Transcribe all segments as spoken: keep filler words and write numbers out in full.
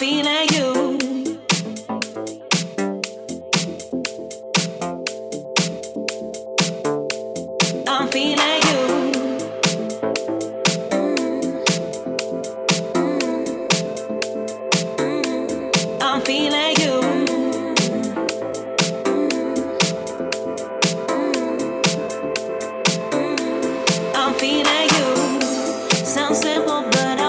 be like you. Don't be like you. Don't be like you. Don't be like you. Sounds simple, but I.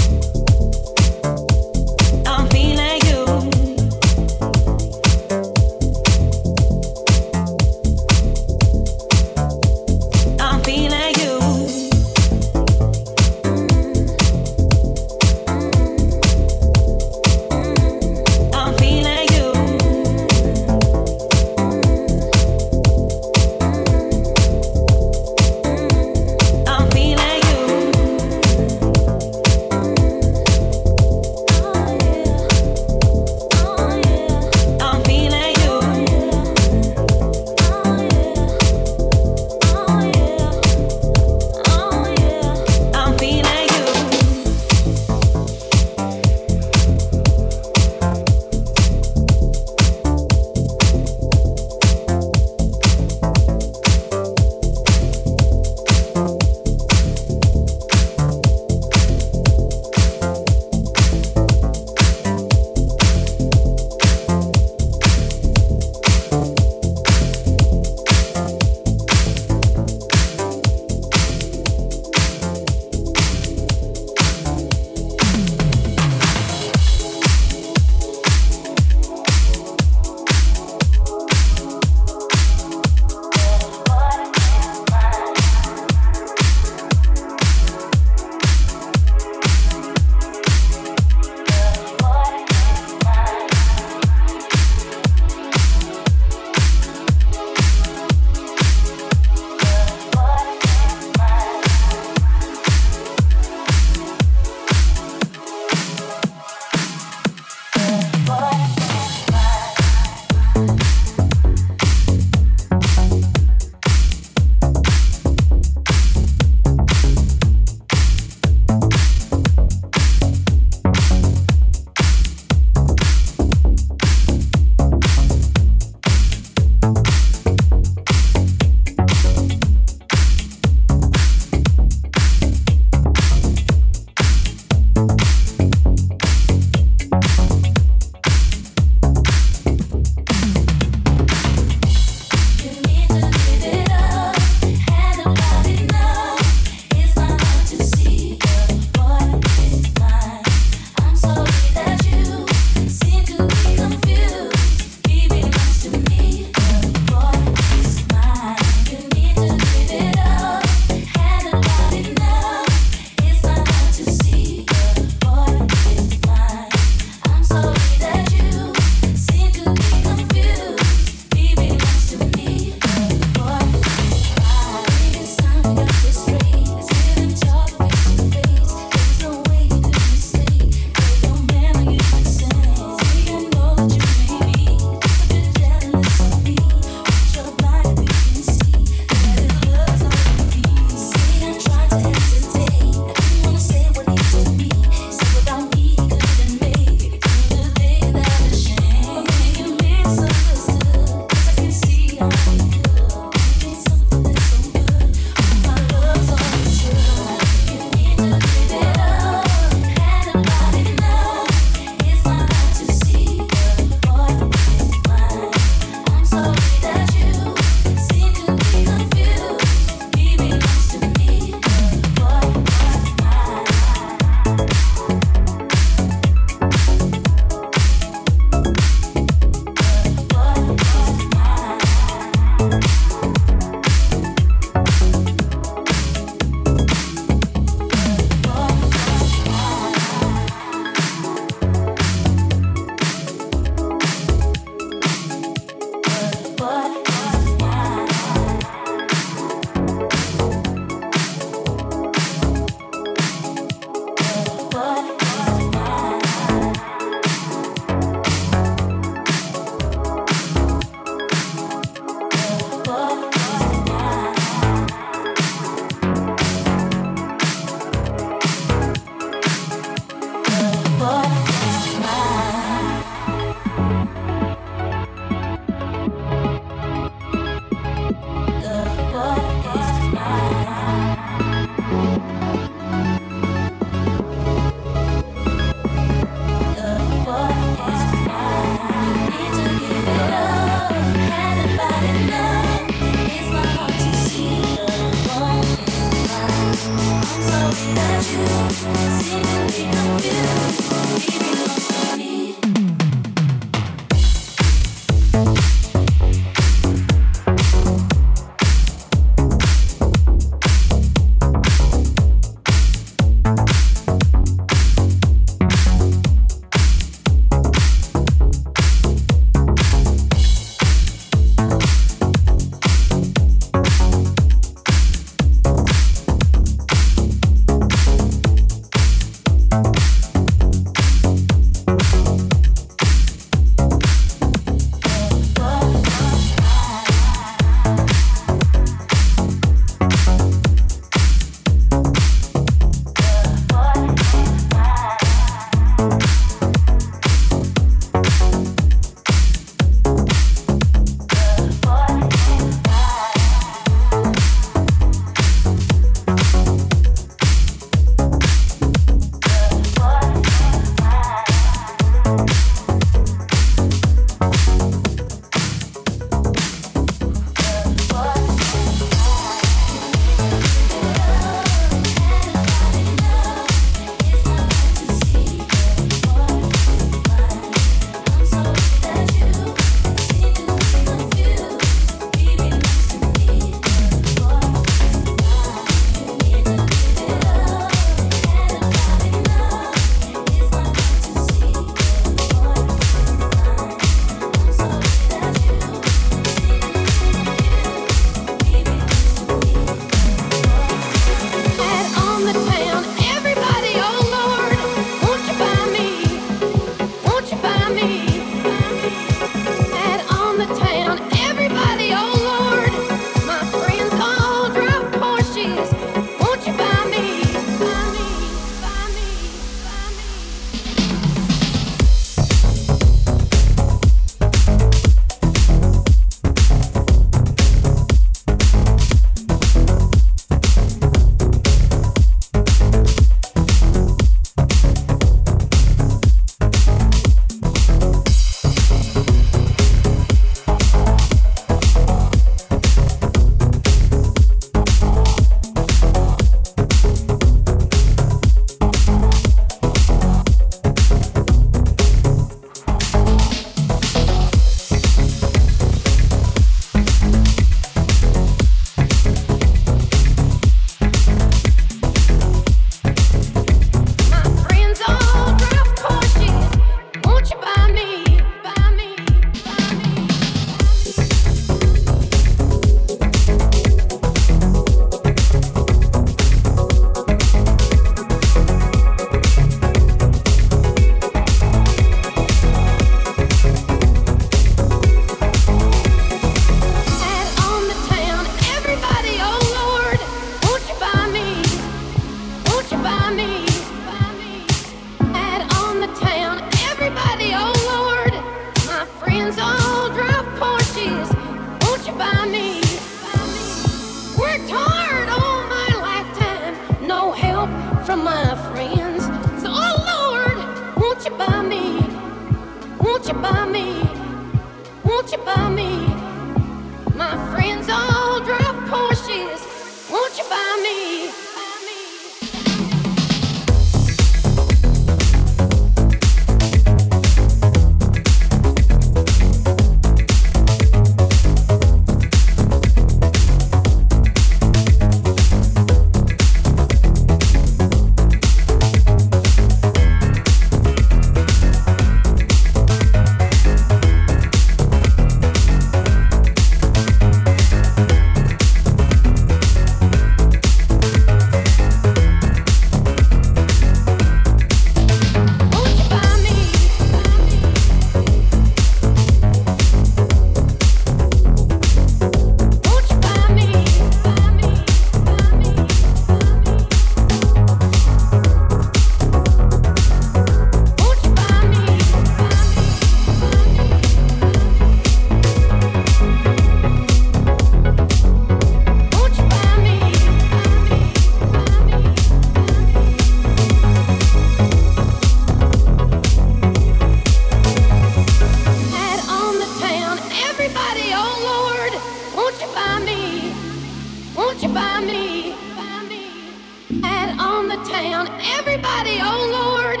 At on the t- down. Everybody, oh Lord,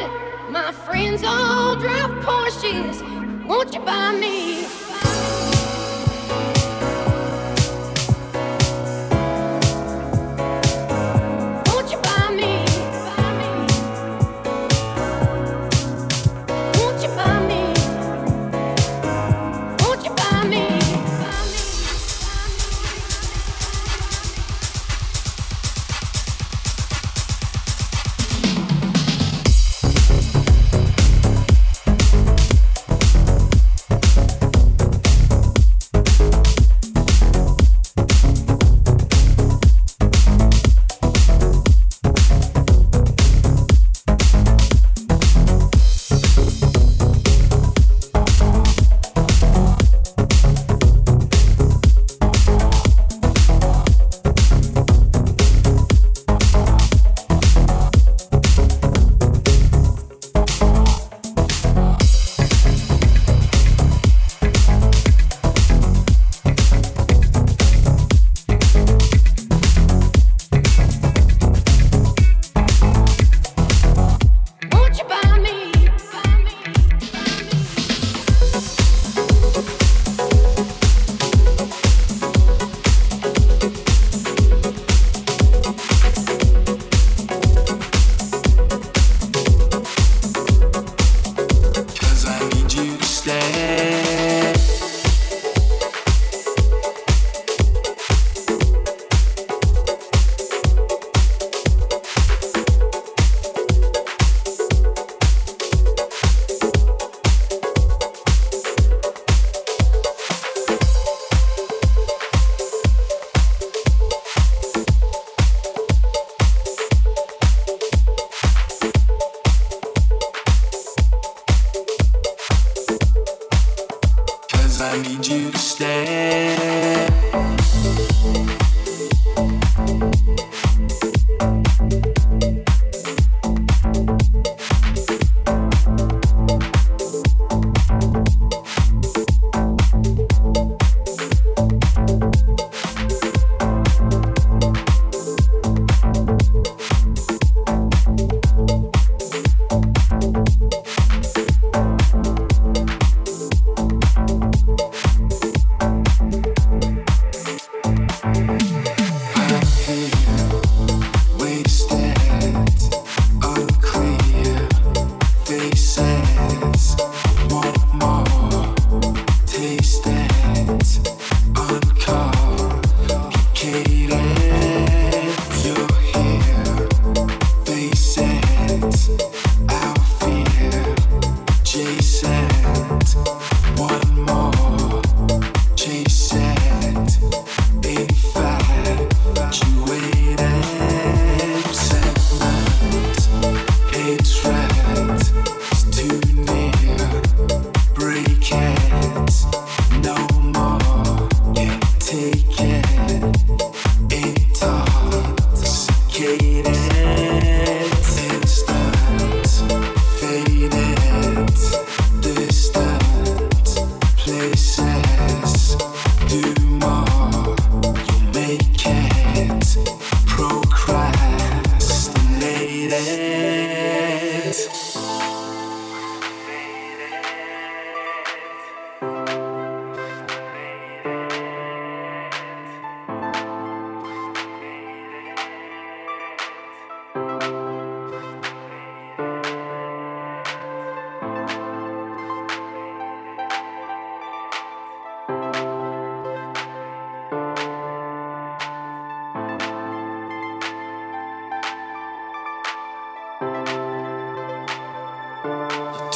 my friends all drive Porsches. Won't you buy me?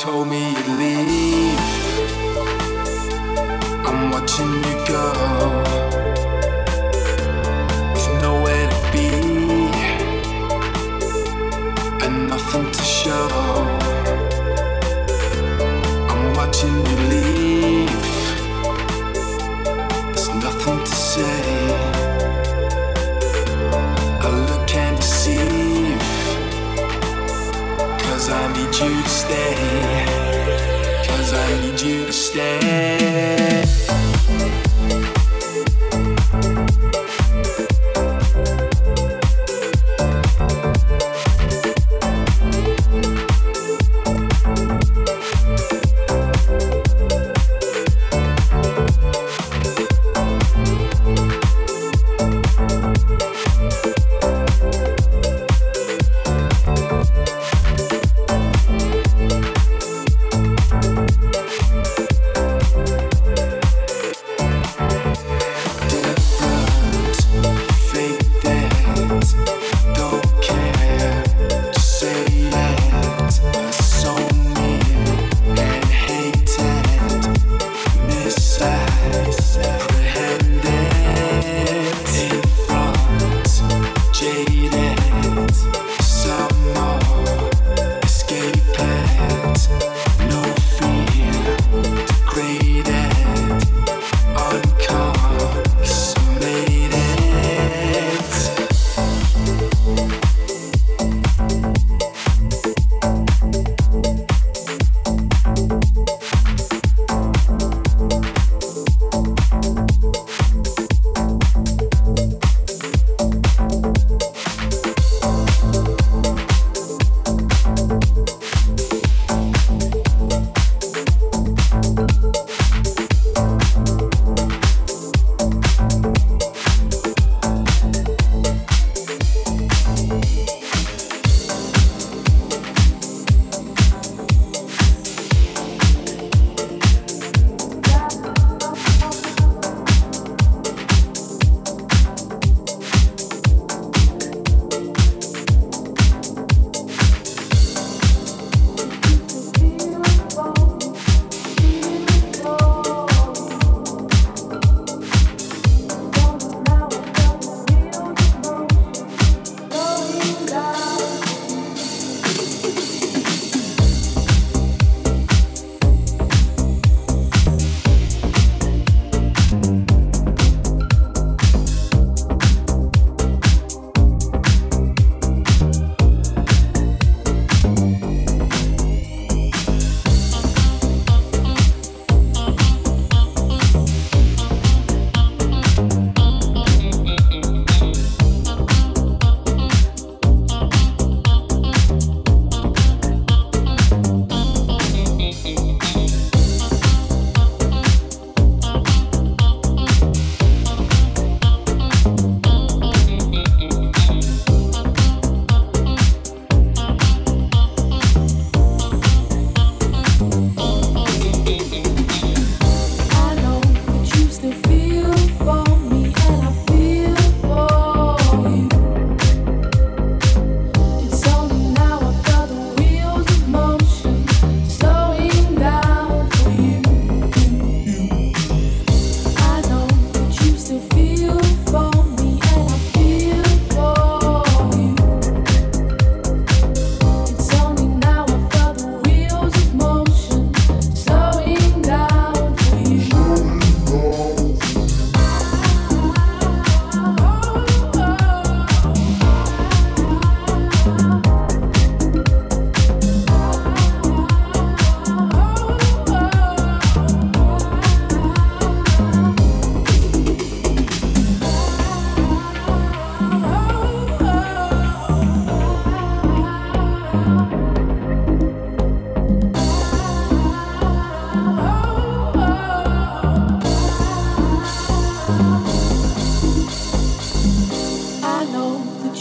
Told me you'd leave, I'm watching you go, with nowhere to be, and nothing to show. I'm watching you leave, there's nothing to say. I look and deceive, 'cause I need you to stay. Cause I need you to stay.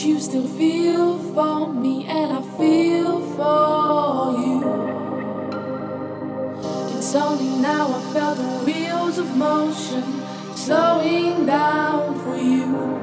you still feel for me, and I feel for you. It's only now I felt the wheels of motion slowing down for you.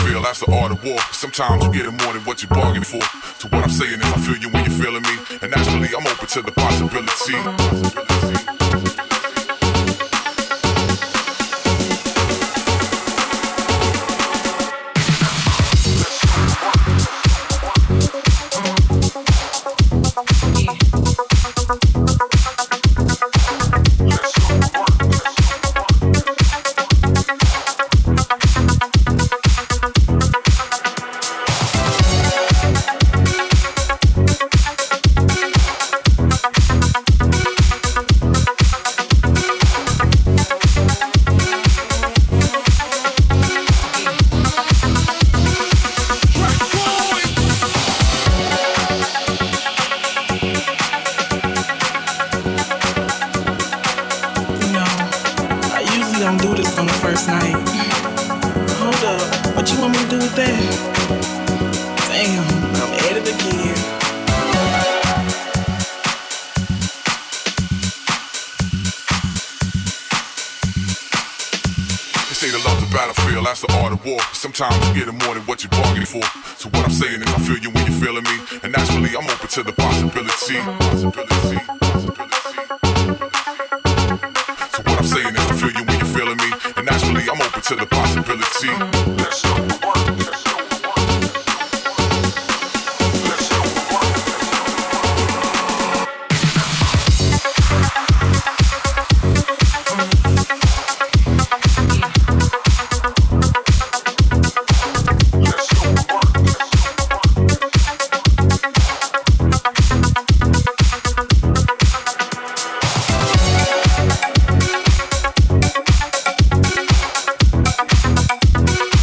feel, that's the art of war. Sometimes you get it more than what you bargained for. So what I'm saying is I feel you when you're feeling me, and naturally I'm open to the possibility. We'll be right back.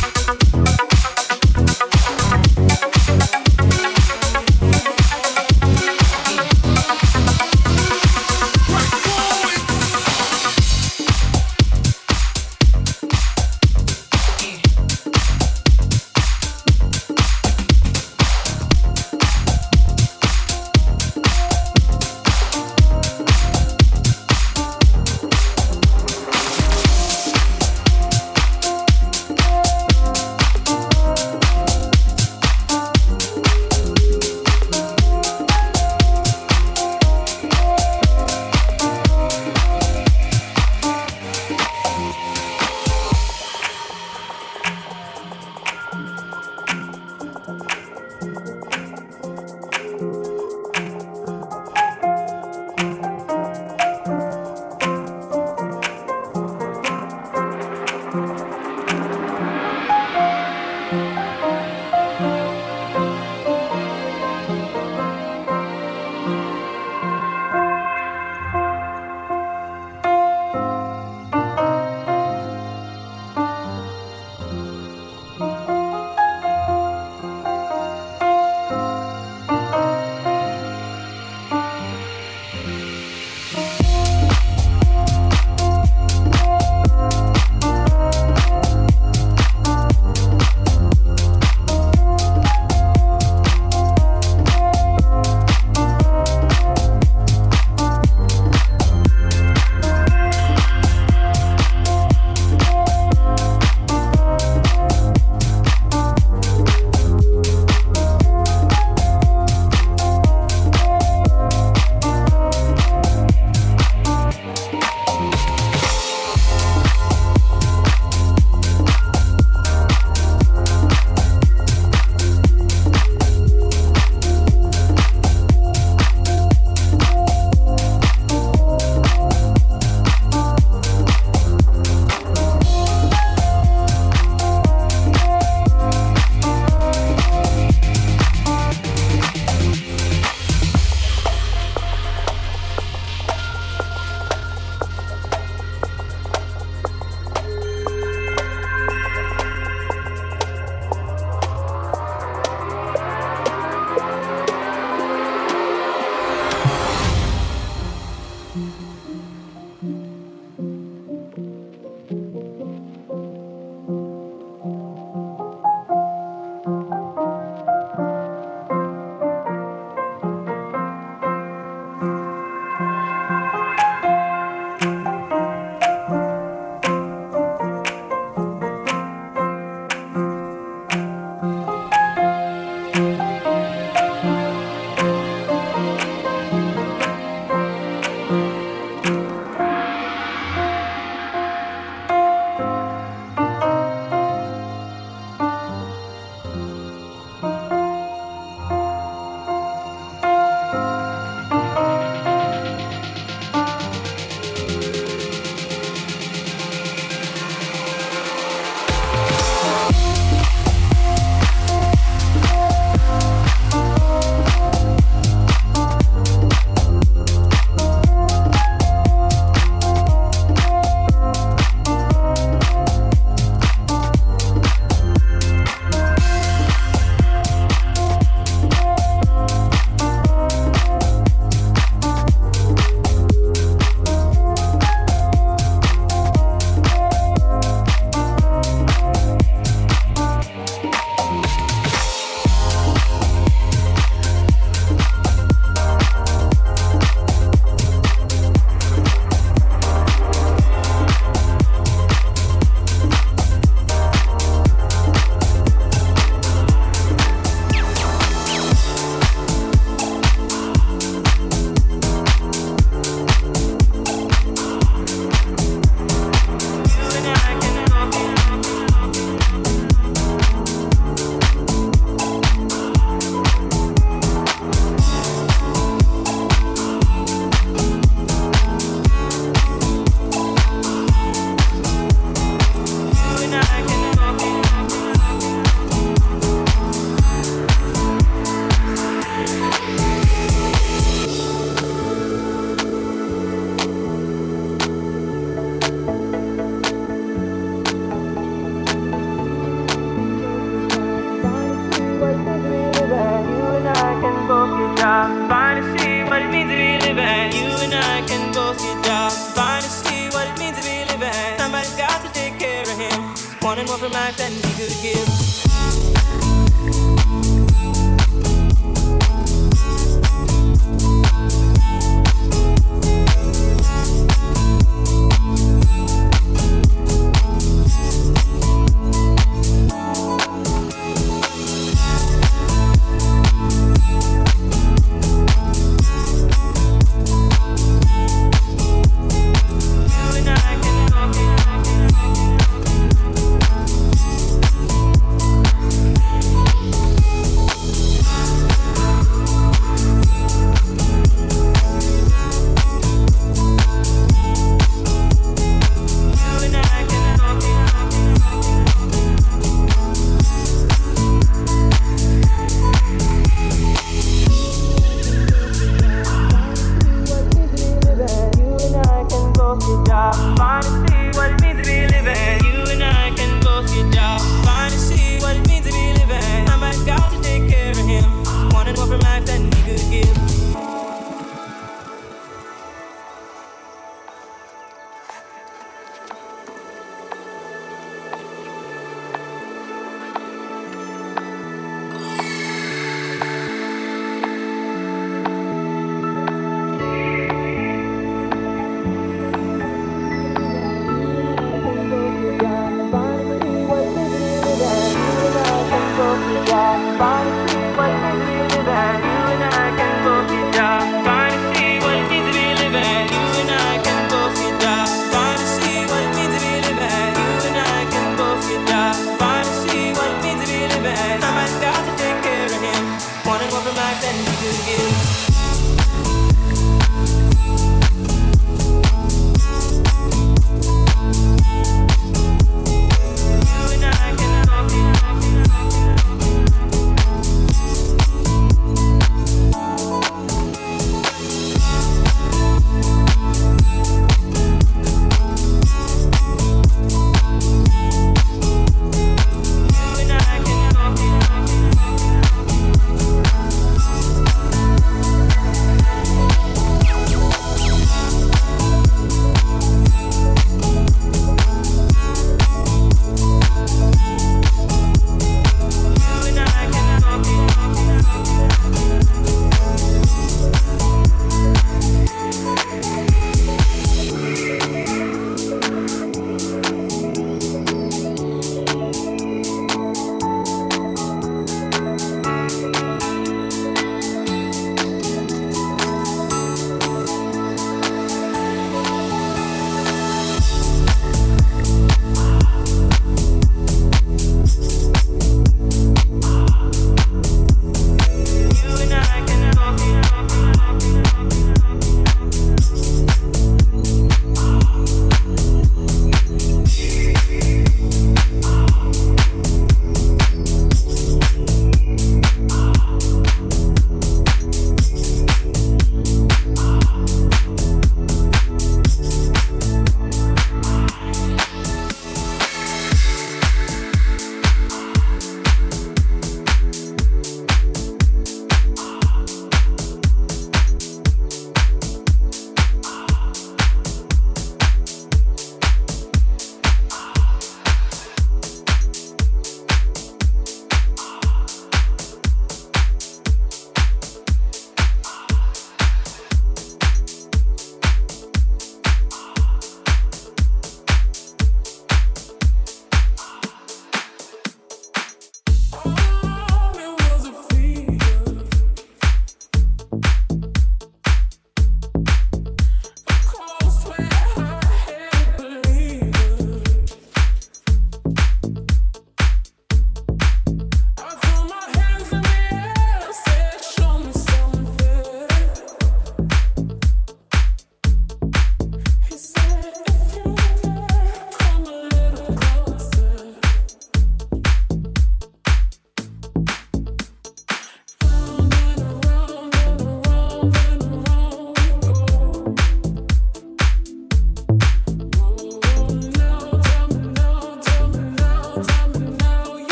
somebody's got to take care of him. One and more from life that he could give.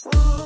Somebody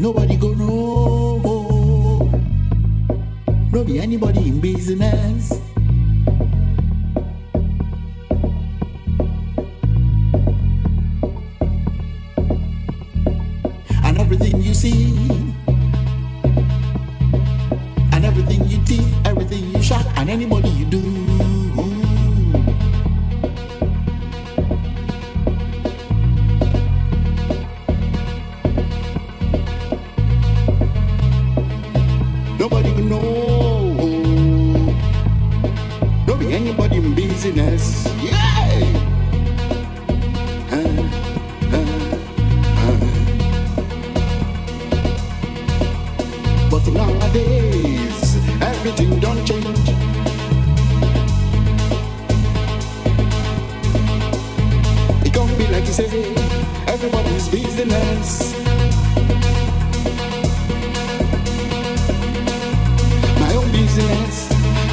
nobody go know. No be anybody in business. And everything you see, and everything you teeth, everything you shot, and anybody you do. Nobody can know. Don't be anybody in business. Yeah. Uh, uh, uh. But nowadays everything don't change. It can't be like you say. Everybody's business.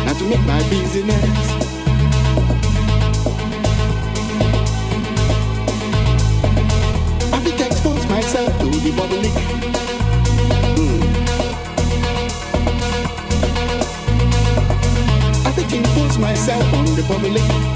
Not to make my business. I think I expose myself to the public. Mm. I think I expose myself on the public.